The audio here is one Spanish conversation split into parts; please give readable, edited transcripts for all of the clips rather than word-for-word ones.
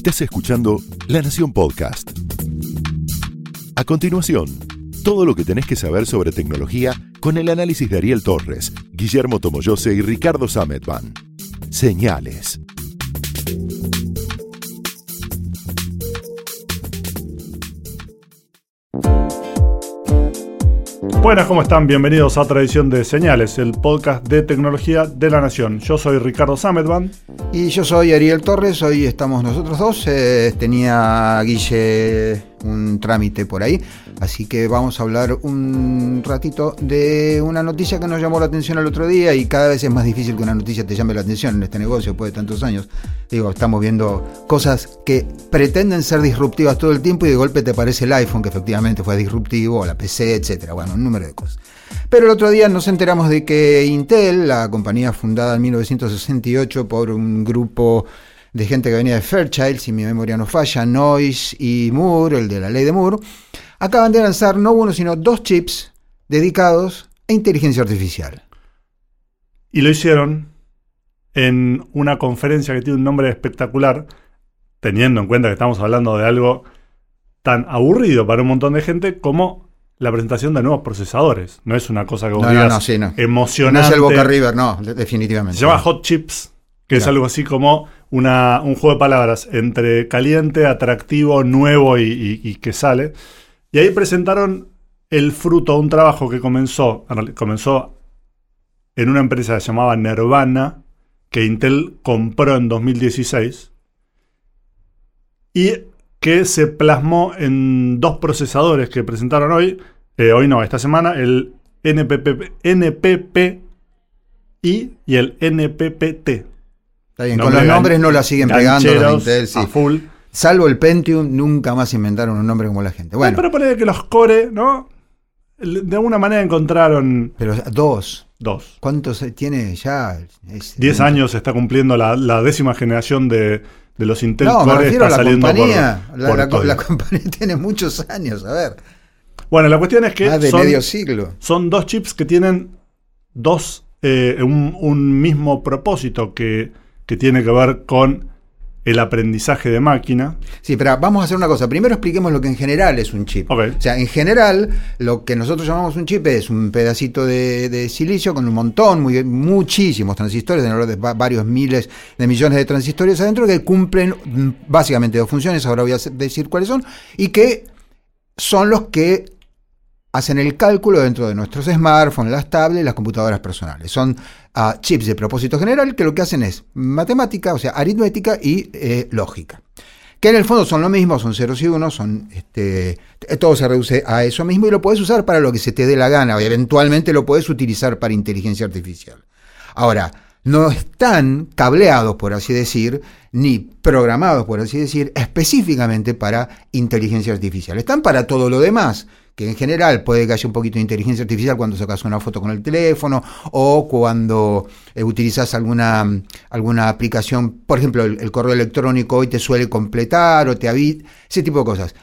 Estás escuchando La Nación Podcast. A continuación, todo lo que tenés que saber sobre tecnología con el análisis de Ariel Torres, Guillermo Tomoyose y Ricardo Sametband. Señales. Buenas, ¿cómo están? Bienvenidos a Tradición de Señales, el podcast de tecnología de La Nación. Yo soy Ricardo Sametband. Y yo soy Ariel Torres. Hoy estamos nosotros dos. Tenía Guille un trámite por ahí, así que vamos a hablar un ratito de una noticia que nos llamó la atención el otro día, y cada vez es más difícil que una noticia te llame la atención en este negocio después de tantos años. Digo, estamos viendo cosas que pretenden ser disruptivas todo el tiempo y de golpe te aparece el iPhone, que efectivamente fue disruptivo, o la PC, etcétera. Bueno, un número de cosas. Pero el otro día nos enteramos de que Intel, la compañía fundada en 1968 por un grupo de gente que venía de Fairchild, si mi memoria no falla, Noyce y Moore, el de la ley de Moore, acaban de lanzar no uno sino dos chips dedicados a inteligencia artificial. Y lo hicieron en una conferencia que tiene un nombre espectacular, teniendo en cuenta que estamos hablando de algo tan aburrido para un montón de gente como la presentación de nuevos procesadores. No es una cosa que vos digas, emocionante. No es el Boca River, no, definitivamente. Se llama Hot Chips, que es algo así como un juego de palabras entre caliente, atractivo, nuevo y que sale. Y ahí presentaron el fruto de un trabajo que comenzó en una empresa que se llamaba Nervana, que Intel compró en 2016, y que se plasmó en dos procesadores que presentaron esta semana, el NPPI y el NPPT. Está bien, con los nombres no la siguen pegando los de Intel, sí. A full. Salvo el Pentium, nunca más inventaron un nombre como la gente. Bueno, pero parece que los Core, ¿no? De alguna manera encontraron... Pero dos. ¿Cuántos tiene ya? 10 años está cumpliendo la décima generación de los Intel Core. Me refiero a la compañía. La compañía tiene muchos años, a ver. Bueno, la cuestión es que más de medio siglo. Son dos chips que tienen un mismo propósito que tiene que ver con el aprendizaje de máquina. Sí, pero vamos a hacer una cosa. Primero expliquemos lo que en general es un chip. Okay. O sea, en general, lo que nosotros llamamos un chip es un pedacito de silicio con un montón, muchísimos transistores, de varios miles de millones de transistores adentro, que cumplen básicamente dos funciones, ahora voy a decir cuáles son, y que son los que hacen el cálculo dentro de nuestros smartphones, las tablets, las computadoras personales. Son chips de propósito general que lo que hacen es matemática, o sea, aritmética y lógica. Que en el fondo son lo mismo, son ceros y unos, todo se reduce a eso mismo y lo podés usar para lo que se te dé la gana. O eventualmente lo podés utilizar para inteligencia artificial. Ahora, no están cableados, por así decir, ni programados, por así decir, específicamente para inteligencia artificial. Están para todo lo demás, que en general puede que haya un poquito de inteligencia artificial cuando sacas una foto con el teléfono o cuando utilizas alguna aplicación. Por ejemplo, el correo electrónico hoy te suele completar o te avisa, ese tipo de cosas.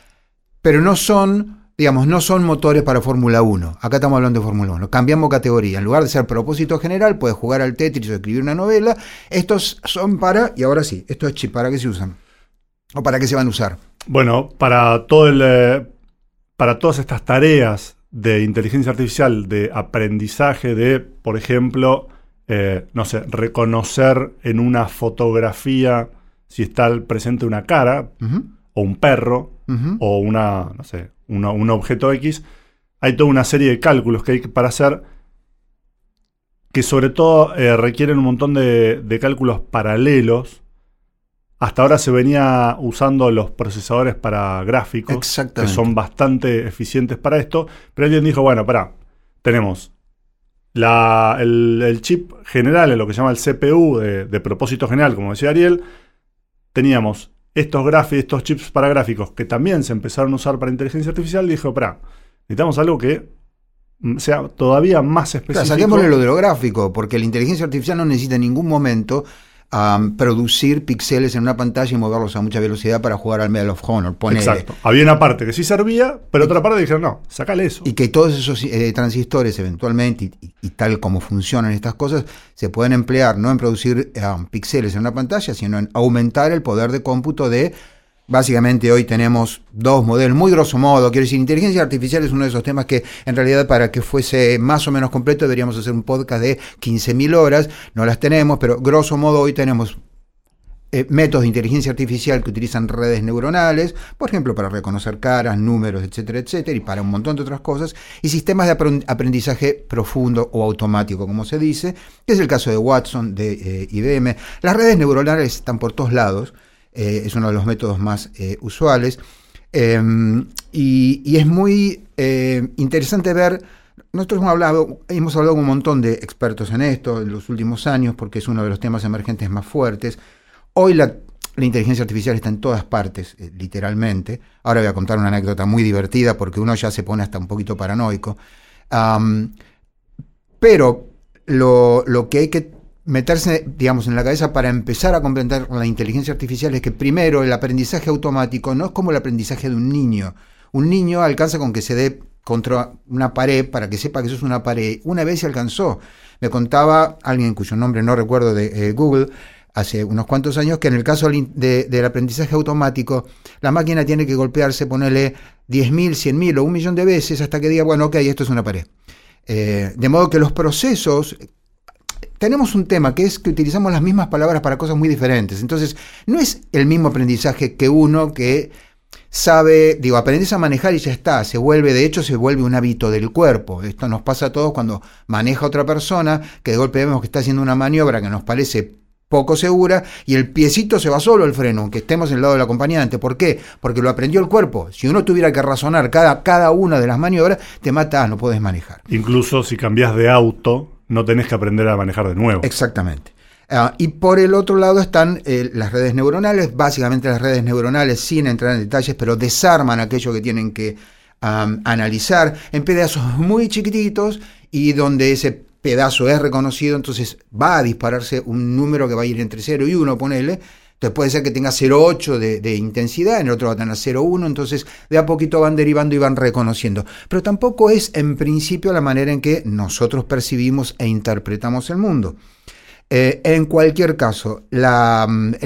Pero no son... Digamos, no son motores para Fórmula 1. Acá estamos hablando de Fórmula 1. Cambiamos categoría. En lugar de ser propósito general, puedes jugar al Tetris o escribir una novela. Estos son para... Y ahora sí, estos chips, ¿para qué se usan? ¿O para qué se van a usar? Bueno, para todas estas tareas de inteligencia artificial, de aprendizaje de, por ejemplo, reconocer en una fotografía si está presente una cara, uh-huh, o un perro, uh-huh, o una, un objeto X, hay toda una serie de cálculos que hay para hacer que sobre todo requieren un montón de cálculos paralelos. Hasta ahora se venía usando los procesadores para gráficos, que son bastante eficientes para esto, pero alguien dijo, bueno, pará, tenemos el chip general, lo que se llama el CPU de propósito general, como decía Ariel, teníamos estos chips para gráficos que también se empezaron a usar para inteligencia artificial, dijo, pará, necesitamos algo que sea todavía más específico. Saquémosle lo de lo gráfico, porque la inteligencia artificial no necesita en ningún momento producir píxeles en una pantalla y moverlos a mucha velocidad para jugar al Medal of Honor. Ponele. Exacto. Había una parte que sí servía, pero otra parte dijeron, no, sacale eso. Y que todos esos transistores eventualmente, y tal como funcionan estas cosas, se pueden emplear no en producir píxeles en una pantalla, sino en aumentar el poder de cómputo de... Básicamente hoy tenemos dos modelos, muy grosso modo. Quiero decir, inteligencia artificial es uno de esos temas que en realidad para que fuese más o menos completo deberíamos hacer un podcast de 15.000 horas. No las tenemos, pero grosso modo hoy tenemos métodos de inteligencia artificial que utilizan redes neuronales, por ejemplo, para reconocer caras, números, etcétera, etcétera, y para un montón de otras cosas. Y sistemas de aprendizaje profundo o automático, como se dice, que es el caso de Watson, de IBM. Las redes neuronales están por todos lados. Es uno de los métodos más usuales. Y es muy interesante ver. Nosotros hemos hablado con un montón de expertos en esto en los últimos años, porque es uno de los temas emergentes más fuertes. Hoy la inteligencia artificial está en todas partes, literalmente. Ahora voy a contar una anécdota muy divertida, porque uno ya se pone hasta un poquito paranoico. Pero lo que hay que meterse, digamos, en la cabeza para empezar a comprender la inteligencia artificial es que primero el aprendizaje automático no es como el aprendizaje de un niño. Un niño alcanza con que se dé contra una pared para que sepa que eso es una pared. Una vez se alcanzó. Me contaba alguien cuyo nombre no recuerdo de Google hace unos cuantos años que en el caso del aprendizaje automático la máquina tiene que golpearse, ponerle 10.000, 100.000 o 1.000.000 de veces hasta que diga, bueno, ok, esto es una pared. De modo que los procesos... Tenemos un tema que es que utilizamos las mismas palabras para cosas muy diferentes. Entonces, no es el mismo aprendizaje que uno que sabe, aprendes a manejar y ya está. De hecho, se vuelve un hábito del cuerpo. Esto nos pasa a todos cuando maneja otra persona, que de golpe vemos que está haciendo una maniobra que nos parece poco segura y el piecito se va solo al freno, aunque estemos en el lado del acompañante. ¿Por qué? Porque lo aprendió el cuerpo. Si uno tuviera que razonar cada una de las maniobras, te matás, no podés manejar. Incluso si cambiás de auto... No tenés que aprender a manejar de nuevo. Exactamente. Y por el otro lado están las redes neuronales. Básicamente las redes neuronales, sin entrar en detalles, pero desarman aquello que tienen que analizar en pedazos muy chiquititos y donde ese pedazo es reconocido, entonces va a dispararse un número que va a ir entre 0 y 1, ponele. Entonces puede ser que tenga 0,8 de intensidad, en el otro va a tener 0,1, entonces de a poquito van derivando y van reconociendo. Pero tampoco es en principio la manera en que nosotros percibimos e interpretamos el mundo. En cualquier caso, el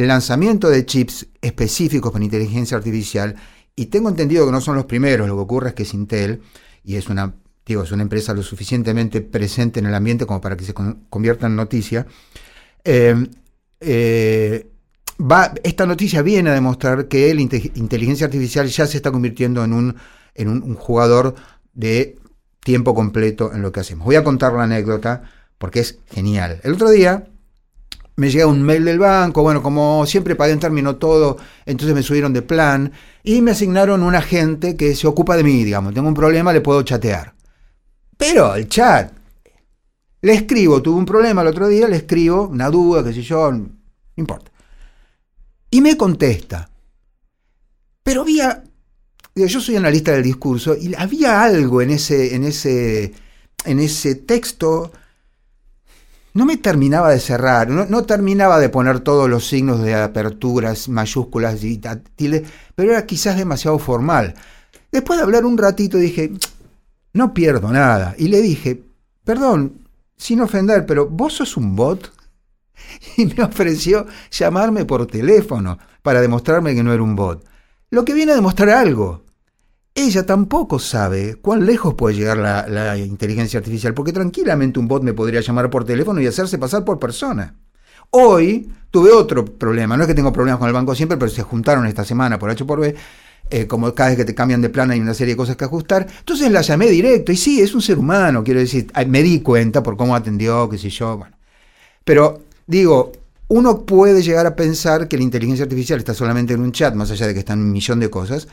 lanzamiento de chips específicos para inteligencia artificial, y tengo entendido que no son los primeros, lo que ocurre es que es Intel, y es una empresa lo suficientemente presente en el ambiente como para que se convierta en noticia. Esta noticia viene a demostrar que la inteligencia artificial ya se está convirtiendo en un jugador de tiempo completo en lo que hacemos. Voy a contar la anécdota porque es genial. El otro día me llega un mail del banco, bueno, como siempre pagué en término todo, entonces me subieron de plan y me asignaron un agente que se ocupa de mí, tengo un problema, le puedo chatear. Pero el chat, le escribo, tuve un problema el otro día, le escribo, una duda, qué sé yo, no importa. Y me contesta, pero yo soy analista del discurso y había algo en ese texto, no me terminaba de cerrar, no terminaba de poner todos los signos de aperturas, mayúsculas y tildes, pero era quizás demasiado formal. Después de hablar un ratito dije, no pierdo nada, y le dije, perdón, sin ofender, pero ¿vos sos un bot? Y me ofreció llamarme por teléfono para demostrarme que no era un bot. Lo que viene a demostrar algo. Ella tampoco sabe cuán lejos puede llegar la inteligencia artificial, porque tranquilamente un bot me podría llamar por teléfono y hacerse pasar por persona. Hoy tuve otro problema. No es que tengo problemas con el banco siempre, pero se juntaron esta semana por H por B. Como cada vez que te cambian de plan hay una serie de cosas que ajustar. Entonces la llamé directo. Y sí, es un ser humano, quiero decir. Me di cuenta por cómo atendió, qué sé yo. Bueno. Pero... uno puede llegar a pensar que la inteligencia artificial está solamente en un chat, más allá de que están un millón de cosas.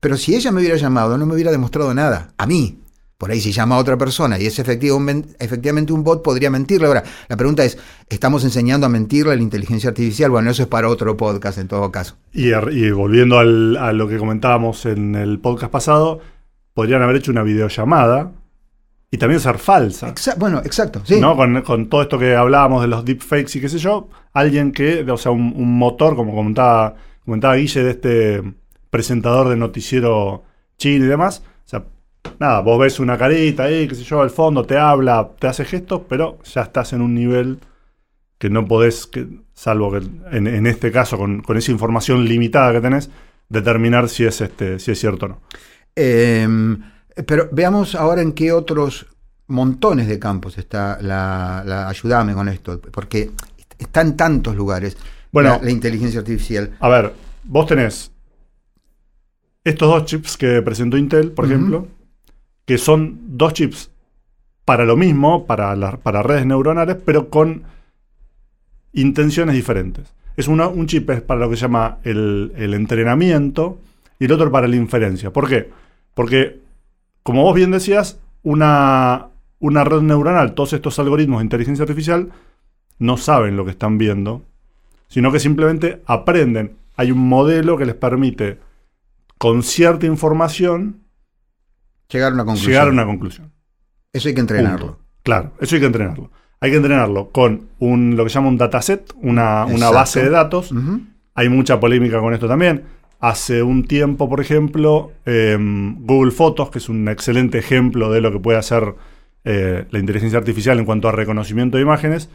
Pero si ella me hubiera llamado, no me hubiera demostrado nada. A mí. Por ahí si llama a otra persona y es efectivamente un bot, podría mentirle. Ahora, la pregunta es, ¿estamos enseñando a mentirle a la inteligencia artificial? Bueno, eso es para otro podcast en todo caso. Y volviendo a lo que comentábamos en el podcast pasado, podrían haber hecho una videollamada Y también ser falsa. Exacto. Sí. ¿No? Con todo esto que hablábamos de los deepfakes y qué sé yo, alguien que, o sea, un motor, como comentaba Guille, de este presentador de noticiero chino y demás, o sea, nada, vos ves una carita ahí, qué sé yo, al fondo, te habla, te hace gestos, pero ya estás en un nivel que no podés, salvo que en este caso, con esa información limitada que tenés, determinar si es cierto o no. Pero veamos ahora en qué otros montones de campos está la ayúdame con esto, porque está en tantos lugares. Bueno, la inteligencia artificial. A ver, vos tenés estos dos chips que presentó Intel, por ejemplo, que son dos chips para lo mismo, para redes neuronales, pero con intenciones diferentes. Es un chip es para lo que se llama el entrenamiento y el otro para la inferencia. ¿Por qué? Porque, como vos bien decías, una red neuronal, todos estos algoritmos de inteligencia artificial no saben lo que están viendo, sino que simplemente aprenden. Hay un modelo que les permite, con cierta información, llegar a una conclusión. Eso hay que entrenarlo. Punto. Claro, eso hay que entrenarlo. Hay que entrenarlo con lo que se llama un dataset, una base de datos. Uh-huh. Hay mucha polémica con esto también. Hace un tiempo, por ejemplo, Google Fotos, que es un excelente ejemplo de lo que puede hacer la inteligencia artificial en cuanto a reconocimiento de imágenes,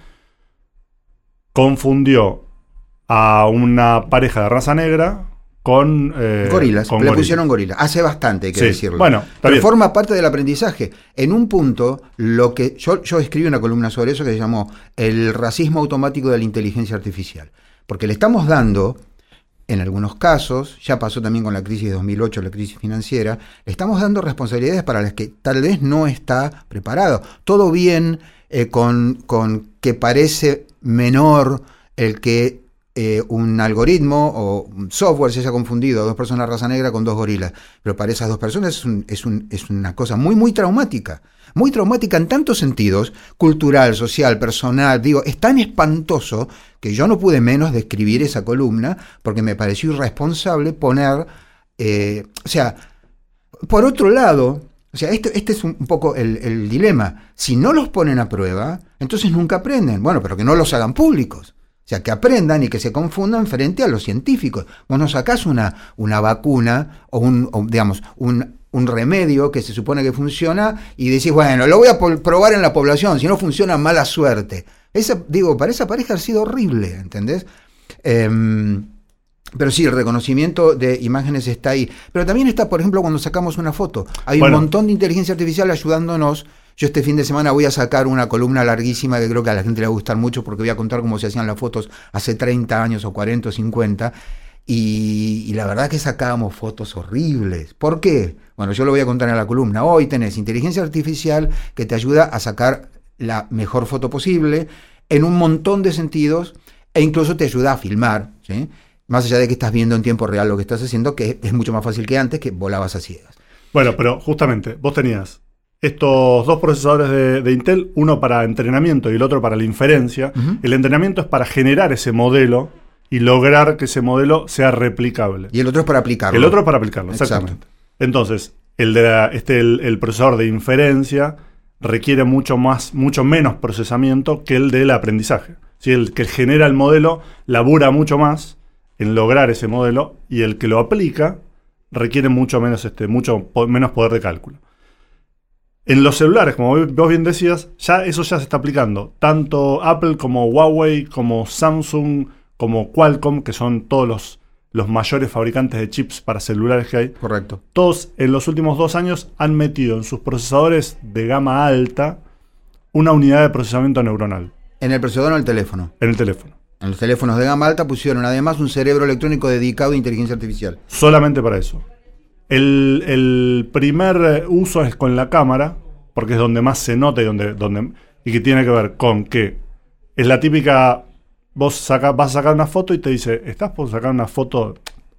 confundió a una pareja de raza negra con gorilas. Pusieron gorilas. Hace bastante, hay que decirlo. Bueno, pero forma parte del aprendizaje. En un punto, lo que yo escribí una columna sobre eso que se llamó El racismo automático de la inteligencia artificial. Porque le estamos dando... En algunos casos, ya pasó también con la crisis de 2008, la crisis financiera, le estamos dando responsabilidades para las que tal vez no está preparado. Todo bien con que parece menor el que un algoritmo o un software se haya confundido a dos personas de raza negra con dos gorilas. Pero para esas dos personas es una cosa muy, muy traumática. Muy traumática en tantos sentidos, cultural, social, personal. Digo, es tan espantoso que yo no pude menos de escribir esa columna porque me pareció irresponsable poner... o sea, por otro lado, o sea, este es un poco el dilema. Si no los ponen a prueba, entonces nunca aprenden. Bueno, pero que no los hagan públicos. O sea, que aprendan y que se confundan frente a los científicos. Vos no sacás una vacuna o un remedio que se supone que funciona y decís, bueno, lo voy a probar en la población, si no funciona, mala suerte. Para esa pareja ha sido horrible, ¿entendés? Pero sí, el reconocimiento de imágenes está ahí. Pero también está, por ejemplo, cuando sacamos una foto. Hay un montón de inteligencia artificial ayudándonos. Yo este fin de semana voy a sacar una columna larguísima que creo que a la gente le va a gustar mucho porque voy a contar cómo se hacían las fotos hace 30 años o 40 o 50. Y la verdad que sacábamos fotos horribles. ¿Por qué? Bueno, yo lo voy a contar en la columna. Hoy tenés inteligencia artificial que te ayuda a sacar la mejor foto posible en un montón de sentidos e incluso te ayuda a filmar, ¿sí? Más allá de que estás viendo en tiempo real lo que estás haciendo, que es mucho más fácil que antes, que volabas a ciegas. Bueno, pero justamente vos tenías estos dos procesadores de Intel, uno para entrenamiento y el otro para la inferencia. Uh-huh. El entrenamiento es para generar ese modelo y lograr que ese modelo sea replicable. Y el otro es para aplicarlo. Exactamente. Entonces, el procesador de inferencia requiere mucho menos procesamiento que el del aprendizaje. ¿Sí? El que genera el modelo labura mucho más en lograr ese modelo y el que lo aplica requiere mucho menos poder de cálculo. En los celulares, como vos bien decías, eso ya se está aplicando. Tanto Apple como Huawei, como Samsung, como Qualcomm, que son todos los mayores fabricantes de chips para celulares que hay. Correcto. Todos en los últimos 2 años han metido en sus procesadores de gama alta una unidad de procesamiento neuronal. ¿En el procesador o en el teléfono? En el teléfono. En los teléfonos de gama alta pusieron además un cerebro electrónico dedicado a inteligencia artificial. Solamente para eso. El primer uso es con la cámara, porque es donde más se nota y que tiene que ver con que es la típica... vas a sacar una foto y te dice, ¿estás por sacar una foto?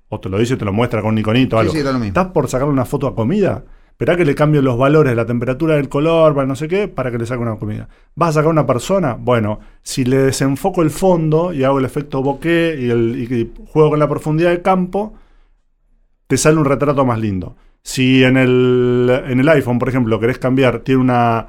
O te lo dice y te lo muestra con un iconito o algo. Sí, está lo mismo. ¿Estás por sacar una foto a comida? Esperá que le cambien los valores, la temperatura, el color, no sé qué, para que le saque una comida. ¿Vas a sacar una persona? Bueno, si le desenfoco el fondo y hago el efecto bokeh y juego con la profundidad de campo, te sale un retrato más lindo. Si en el iPhone, por ejemplo, querés cambiar, tiene una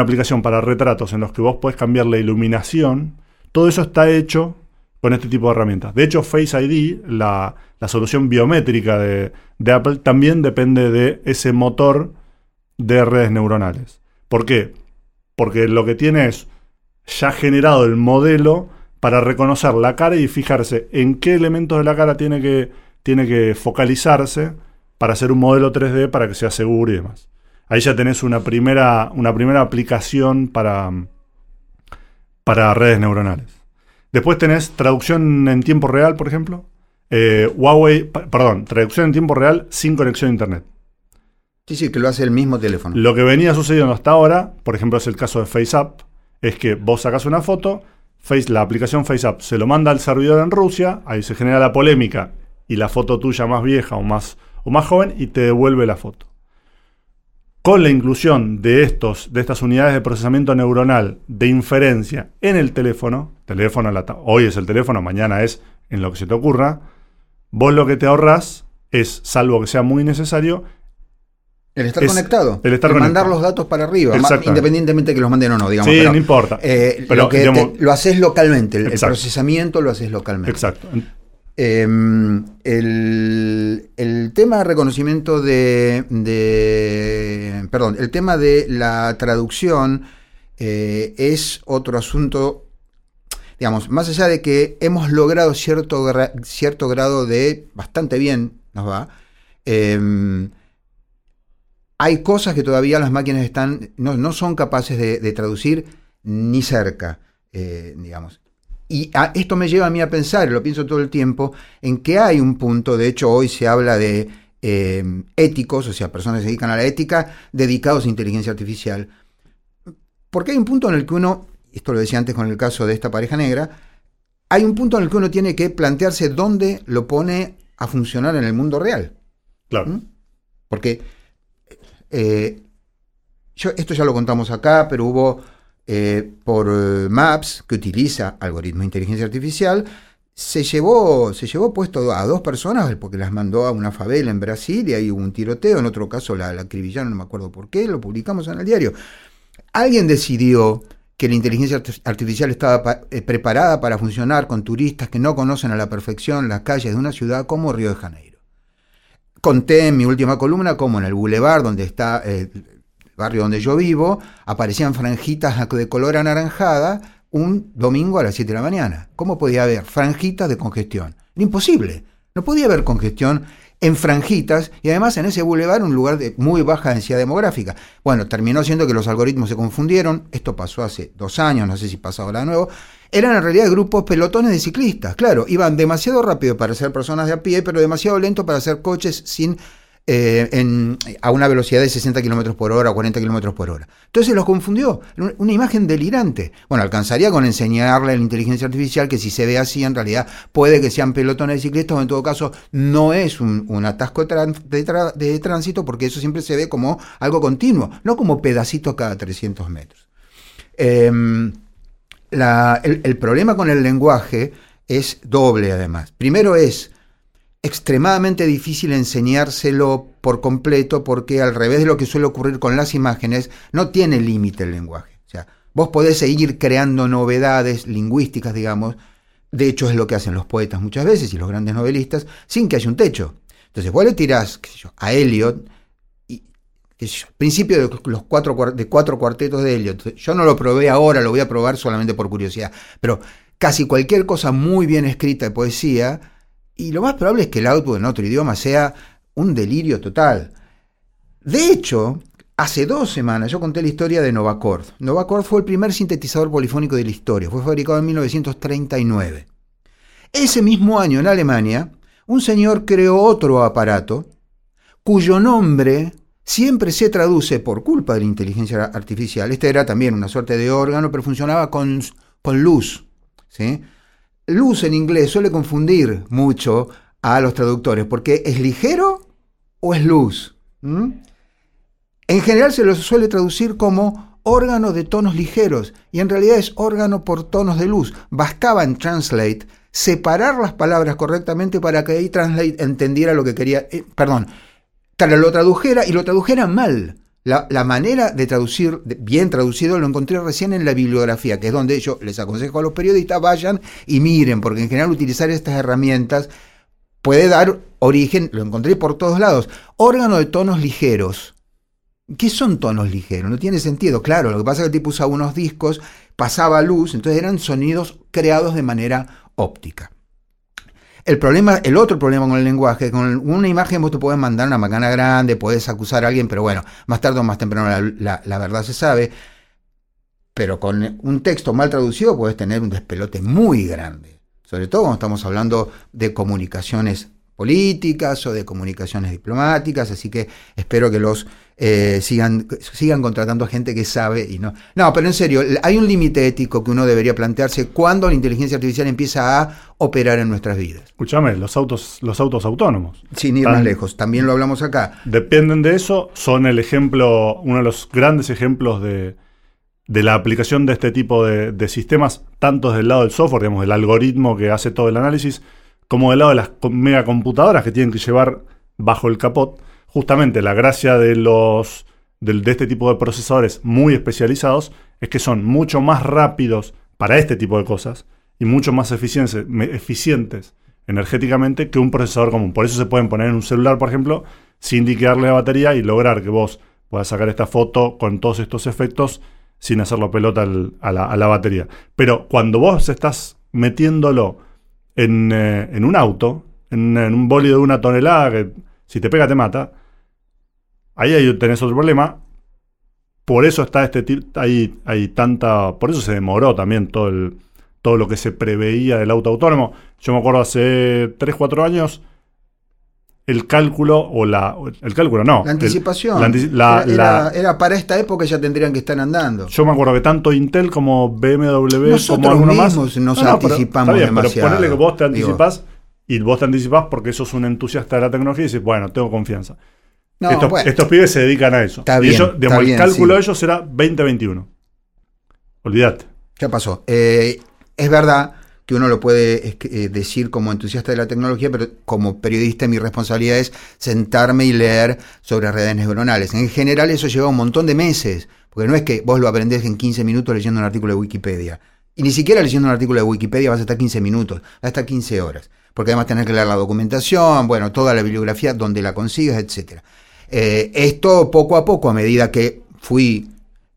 aplicación para retratos en los que vos podés cambiar la iluminación, todo eso está hecho con este tipo de herramientas. De hecho, Face ID, la solución biométrica de Apple, también depende de ese motor de redes neuronales. ¿Por qué? Porque lo que tiene es ya generado el modelo para reconocer la cara y fijarse en qué elementos de la cara tiene que focalizarse para hacer un modelo 3D para que sea seguro y demás. Ahí ya tenés una primera aplicación para redes neuronales. Después tenés traducción en tiempo real, por ejemplo. Traducción en tiempo real sin conexión a internet. Sí, que lo hace el mismo teléfono. Lo que venía sucediendo hasta ahora, por ejemplo, es el caso de FaceApp, es que vos sacás una foto, la aplicación FaceApp se lo manda al servidor en Rusia, ahí se genera la polémica y la foto tuya más vieja o más joven y te devuelve la foto. Con la inclusión de estas unidades de procesamiento neuronal de inferencia en el teléfono hoy es el teléfono, mañana es en lo que se te ocurra, vos lo que te ahorrás es, salvo que sea muy necesario, El estar conectado. Mandar los datos para arriba, independientemente de que los manden o no, digamos. Sí, pero, no importa. Pero, lo haces localmente, el procesamiento lo haces localmente. Exacto. El tema de reconocimiento el tema de la traducción es otro asunto, digamos, más allá de que hemos logrado cierto grado de, bastante bien nos va, hay cosas que todavía las máquinas no son capaces de traducir ni cerca, digamos. Y esto me lleva a mí a pensar, lo pienso todo el tiempo, en que hay un punto, de hecho hoy se habla de éticos, o sea, personas que se dedican a la ética, dedicados a inteligencia artificial. Porque hay un punto en el que uno, esto lo decía antes con el caso de esta pareja negra, hay un punto en el que uno tiene que plantearse dónde lo pone a funcionar en el mundo real. Claro. ¿Mm? Porque... esto ya lo contamos acá, pero hubo por Maps, que utiliza algoritmos de inteligencia artificial, se llevó puesto a dos personas porque las mandó a una favela en Brasil y ahí hubo un tiroteo, en otro caso la acribillaron, no me acuerdo por qué, lo publicamos en el diario. Alguien decidió que la inteligencia artificial estaba preparada para funcionar con turistas que no conocen a la perfección las calles de una ciudad como Río de Janeiro. Conté en mi última columna cómo en el boulevard donde está el barrio donde yo vivo aparecían franjitas de color anaranjada un domingo a las 7 de la mañana. ¿Cómo podía haber franjitas de congestión? Era imposible. No podía haber congestión en franjitas y además en ese boulevard un lugar de muy baja densidad demográfica. Bueno, terminó siendo que los algoritmos se confundieron. Esto pasó hace 2 años, no sé si pasa ahora de nuevo. Eran en realidad grupos, pelotones de ciclistas, claro, iban demasiado rápido para ser personas de a pie, pero demasiado lento para ser coches a una velocidad de 60 km por hora o 40 km por hora. Entonces los confundió, una imagen delirante. Bueno, alcanzaría con enseñarle a la inteligencia artificial que si se ve así, en realidad puede que sean pelotones de ciclistas, o en todo caso no es un atasco de tránsito, porque eso siempre se ve como algo continuo, no como pedacitos cada 300 metros. El problema con el lenguaje es doble, además. Primero, es extremadamente difícil enseñárselo por completo porque, al revés de lo que suele ocurrir con las imágenes, no tiene límite el lenguaje. O sea, vos podés seguir creando novedades lingüísticas, digamos. De hecho, es lo que hacen los poetas muchas veces y los grandes novelistas, sin que haya un techo. Entonces, vos le tirás, qué sé yo, a Eliot, al principio de cuatro cuartetos de Eliot. Yo no lo probé ahora, lo voy a probar solamente por curiosidad. Pero casi cualquier cosa muy bien escrita de poesía, y lo más probable es que el output en otro idioma sea un delirio total. De hecho, hace 2 semanas yo conté la historia de Novacord. Novacord fue el primer sintetizador polifónico de la historia. Fue fabricado en 1939. Ese mismo año, en Alemania, un señor creó otro aparato cuyo nombre siempre se traduce por culpa de la inteligencia artificial. Este era también una suerte de órgano, pero funcionaba con luz, ¿sí? Luz en inglés suele confundir mucho a los traductores, porque ¿es ligero o es luz? ¿Mm? En general se lo suele traducir como órgano de tonos ligeros, y en realidad es órgano por tonos de luz. Bastaba en Translate separar las palabras correctamente para que ahí Translate entendiera lo que quería... Claro, lo tradujera y lo tradujera mal. La manera de traducir, bien traducido, lo encontré recién en la bibliografía, que es donde yo les aconsejo a los periodistas, vayan y miren, porque en general utilizar estas herramientas puede dar origen, lo encontré por todos lados, órgano de tonos ligeros. ¿Qué son tonos ligeros? No tiene sentido, claro, lo que pasa es que el tipo usaba unos discos, pasaba luz, entonces eran sonidos creados de manera óptica. El otro problema con el lenguaje, con una imagen vos te podés mandar una macana grande, podés acusar a alguien, pero bueno, más tarde o más temprano la verdad se sabe. Pero con un texto mal traducido podés tener un despelote muy grande, sobre todo cuando estamos hablando de comunicaciones políticas o de comunicaciones diplomáticas, así que espero que los sigan contratando a gente que sabe y no. No, pero en serio, hay un límite ético que uno debería plantearse cuando la inteligencia artificial empieza a operar en nuestras vidas. Escúchame, los autos autónomos. Sin ir más lejos, también lo hablamos acá. Dependen de eso, son el ejemplo, uno de los grandes ejemplos de la aplicación de este tipo de sistemas, tanto desde el lado del software, digamos, del algoritmo que hace todo el análisis, como del lado de las megacomputadoras que tienen que llevar bajo el capot. Justamente la gracia de este tipo de procesadores muy especializados es que son mucho más rápidos para este tipo de cosas y mucho más eficientes energéticamente que un procesador común. Por eso se pueden poner en un celular, por ejemplo, sin liquidarle la batería y lograr que vos puedas sacar esta foto con todos estos efectos sin hacerlo pelota a la batería. Pero cuando vos estás metiéndolo en un auto, en un bólido de 1 tonelada que si te pega te mata, ahí tenés otro problema. Por eso está por eso se demoró también todo lo que se preveía del auto autónomo. Yo me acuerdo hace 3-4 años la anticipación. Era para esta época, ya tendrían que estar andando. Yo me acuerdo que tanto Intel como BMW, nosotros como alguno más, anticipamos demasiado. Pero ponele que vos te anticipás, porque sos un entusiasta de la tecnología y dices, bueno, tengo confianza. No, estos pibes se dedican a eso. Está bien, el cálculo de ellos era 2021. Olvídate. Ya pasó. Es verdad que uno lo puede decir como entusiasta de la tecnología, pero como periodista mi responsabilidad es sentarme y leer sobre redes neuronales. En general eso lleva un montón de meses, porque no es que vos lo aprendés en 15 minutos leyendo un artículo de Wikipedia. Y ni siquiera leyendo un artículo de Wikipedia vas a estar 15 minutos, vas a estar 15 horas, porque además tenés que leer la documentación, bueno, toda la bibliografía donde la consigas, etc. Esto poco a poco, a medida que fui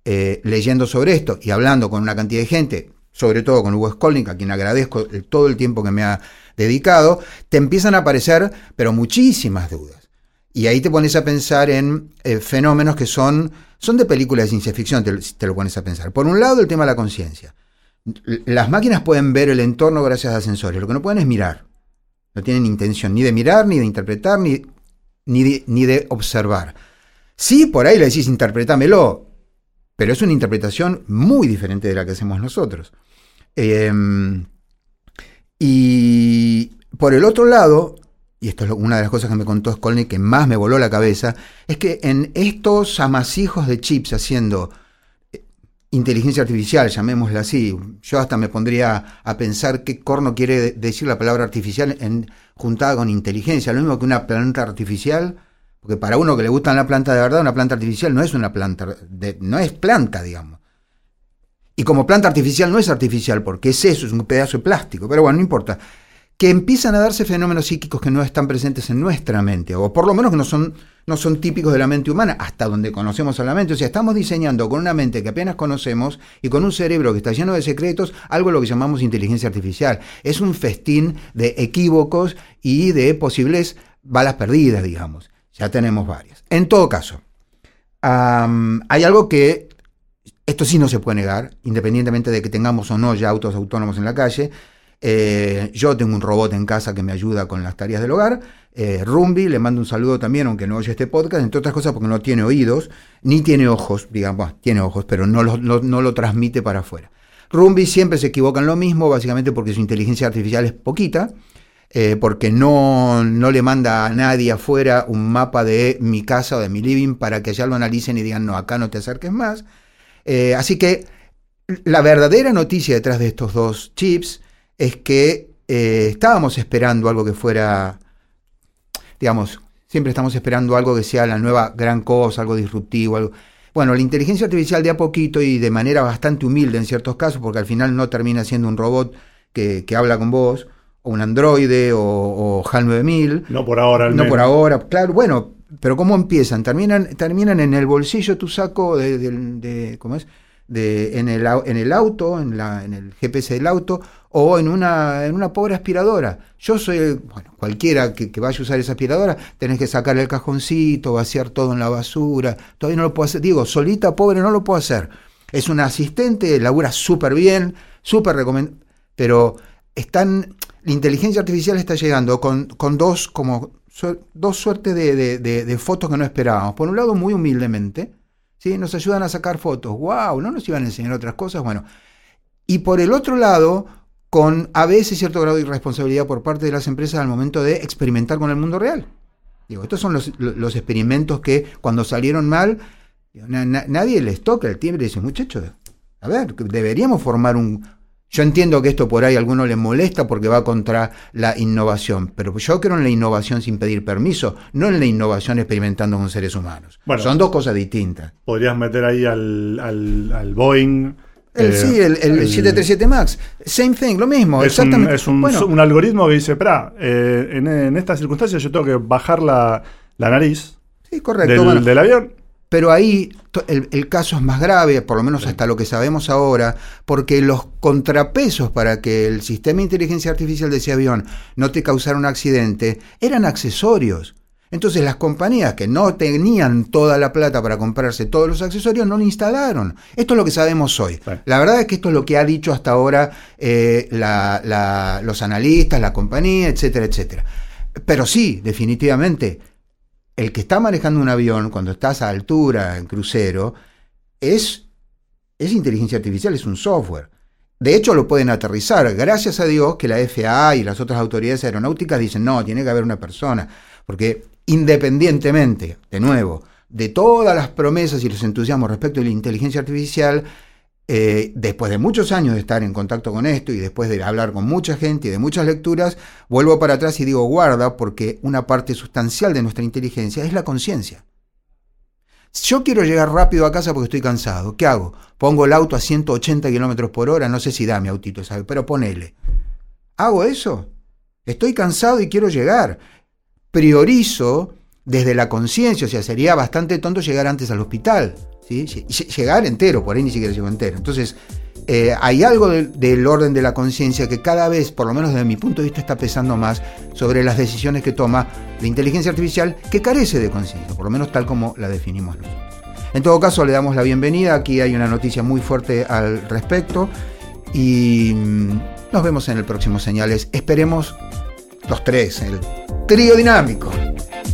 leyendo sobre esto y hablando con una cantidad de gente, sobre todo con Hugo Scholnik, a quien agradezco todo el tiempo que me ha dedicado, te empiezan a aparecer, pero muchísimas dudas. Y ahí te pones a pensar en fenómenos que son de películas de ciencia ficción, te lo pones a pensar. Por un lado, el tema de la conciencia. Las máquinas pueden ver el entorno gracias a sensores, lo que no pueden es mirar. No tienen intención ni de mirar, ni de interpretar, ni de observar. Sí, por ahí le decís, interpretámelo, pero es una interpretación muy diferente de la que hacemos nosotros. Y por el otro lado, y esto es una de las cosas que me contó Scholnik que más me voló la cabeza, es que en estos amasijos de chips haciendo inteligencia artificial, llamémosla así, yo hasta me pondría a pensar qué corno quiere decir la palabra artificial juntada con inteligencia, lo mismo que una planta artificial. Porque para uno que le gusta la planta de verdad, una planta artificial no es una planta, no es planta, digamos. Y como planta artificial no es artificial, porque es eso, es un pedazo de plástico. Pero bueno, no importa. Que empiezan a darse fenómenos psíquicos que no están presentes en nuestra mente, o por lo menos que no son típicos de la mente humana, hasta donde conocemos a la mente. O sea, estamos diseñando con una mente que apenas conocemos y con un cerebro que está lleno de secretos, algo de lo que llamamos inteligencia artificial. Es un festín de equívocos y de posibles balas perdidas, digamos. Ya tenemos varias. En todo caso, hay algo que, esto sí no se puede negar, independientemente de que tengamos o no ya autos autónomos en la calle. Yo tengo un robot en casa que me ayuda con las tareas del hogar. Rumbi, le mando un saludo también, aunque no oye este podcast, entre otras cosas porque no tiene oídos, ni tiene ojos, digamos, tiene ojos, pero no lo transmite para afuera. Rumbi siempre se equivoca en lo mismo, básicamente porque su inteligencia artificial es poquita. Porque no le manda a nadie afuera un mapa de mi casa o de mi living para que allá lo analicen y digan, no, acá no te acerques más. Así que la verdadera noticia detrás de estos dos chips es que estábamos esperando algo que fuera, digamos, Siempre estamos esperando algo que sea la nueva gran cosa, algo disruptivo, algo... Bueno, la inteligencia artificial de a poquito y de manera bastante humilde en ciertos casos, porque al final no termina siendo un robot que habla con vos, o un androide, o HAL 9000. No por ahora, al menos. No por ahora, claro, bueno, pero ¿cómo empiezan? Terminan en el bolsillo tu saco de ¿cómo es? En el auto, en el GPS del auto, o en una pobre aspiradora. Yo soy, bueno, cualquiera que vaya a usar esa aspiradora, tenés que sacarle el cajoncito, vaciar todo en la basura. Todavía no lo puedo hacer. Digo, solita, pobre, no lo puedo hacer. Es una asistente, labura súper bien, súper recomendable. Pero la inteligencia artificial está llegando con dos suertes de fotos que no esperábamos. Por un lado, muy humildemente, ¿sí? Nos ayudan a sacar fotos. ¡Wow! ¿No nos iban a enseñar otras cosas? Bueno. Y por el otro lado, con a veces cierto grado de irresponsabilidad por parte de las empresas al momento de experimentar con el mundo real. Digo, estos son los experimentos que cuando salieron mal, nadie les toca el timbre y dice, muchachos, a ver, deberíamos formar un... Yo entiendo que esto por ahí a alguno le molesta porque va contra la innovación, pero yo creo en la innovación sin pedir permiso, no en la innovación experimentando con seres humanos. Bueno, son dos cosas distintas. Podrías meter ahí al Boeing... El 737 MAX, same thing, lo mismo. Exactamente. Es un algoritmo que dice, en estas circunstancias yo tengo que bajar la nariz, sí, correcto, del avión. Pero ahí el caso es más grave, por lo menos hasta lo que sabemos ahora, porque los contrapesos para que el sistema de inteligencia artificial de ese avión no te causara un accidente eran accesorios. Entonces las compañías que no tenían toda la plata para comprarse todos los accesorios no lo instalaron. Esto es lo que sabemos hoy. La verdad es que esto es lo que ha dicho hasta ahora los analistas, la compañía, etcétera, etcétera. Pero sí, definitivamente, el que está manejando un avión cuando estás a altura en crucero es inteligencia artificial, es un software. De hecho, lo pueden aterrizar. Gracias a Dios que la FAA y las otras autoridades aeronáuticas dicen, no, tiene que haber una persona, porque... Independientemente, de nuevo, de todas las promesas y los entusiasmos respecto a la inteligencia artificial, después de muchos años de estar en contacto con esto y después de hablar con mucha gente y de muchas lecturas, vuelvo para atrás y digo guarda, porque una parte sustancial de nuestra inteligencia es la conciencia. Yo quiero llegar rápido a casa porque estoy cansado. ¿Qué hago? Pongo el auto a 180 km por hora, no sé si da mi autito, ¿sabe? Pero ponele. ¿Hago eso? Estoy cansado y quiero llegar. Priorizo desde la conciencia, o sea, sería bastante tonto llegar antes al hospital, ¿sí? Llegar entero, por ahí ni siquiera llego entero. Entonces, hay algo del orden de la conciencia que cada vez, por lo menos desde mi punto de vista, está pesando más sobre las decisiones que toma la inteligencia artificial, que carece de conciencia, por lo menos tal como la definimos nosotros. En todo caso, le damos la bienvenida, aquí hay una noticia muy fuerte al respecto y nos vemos en el próximo Señales. Esperemos los tres, el trío dinámico.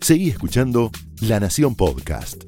Seguí escuchando La Nación Podcast.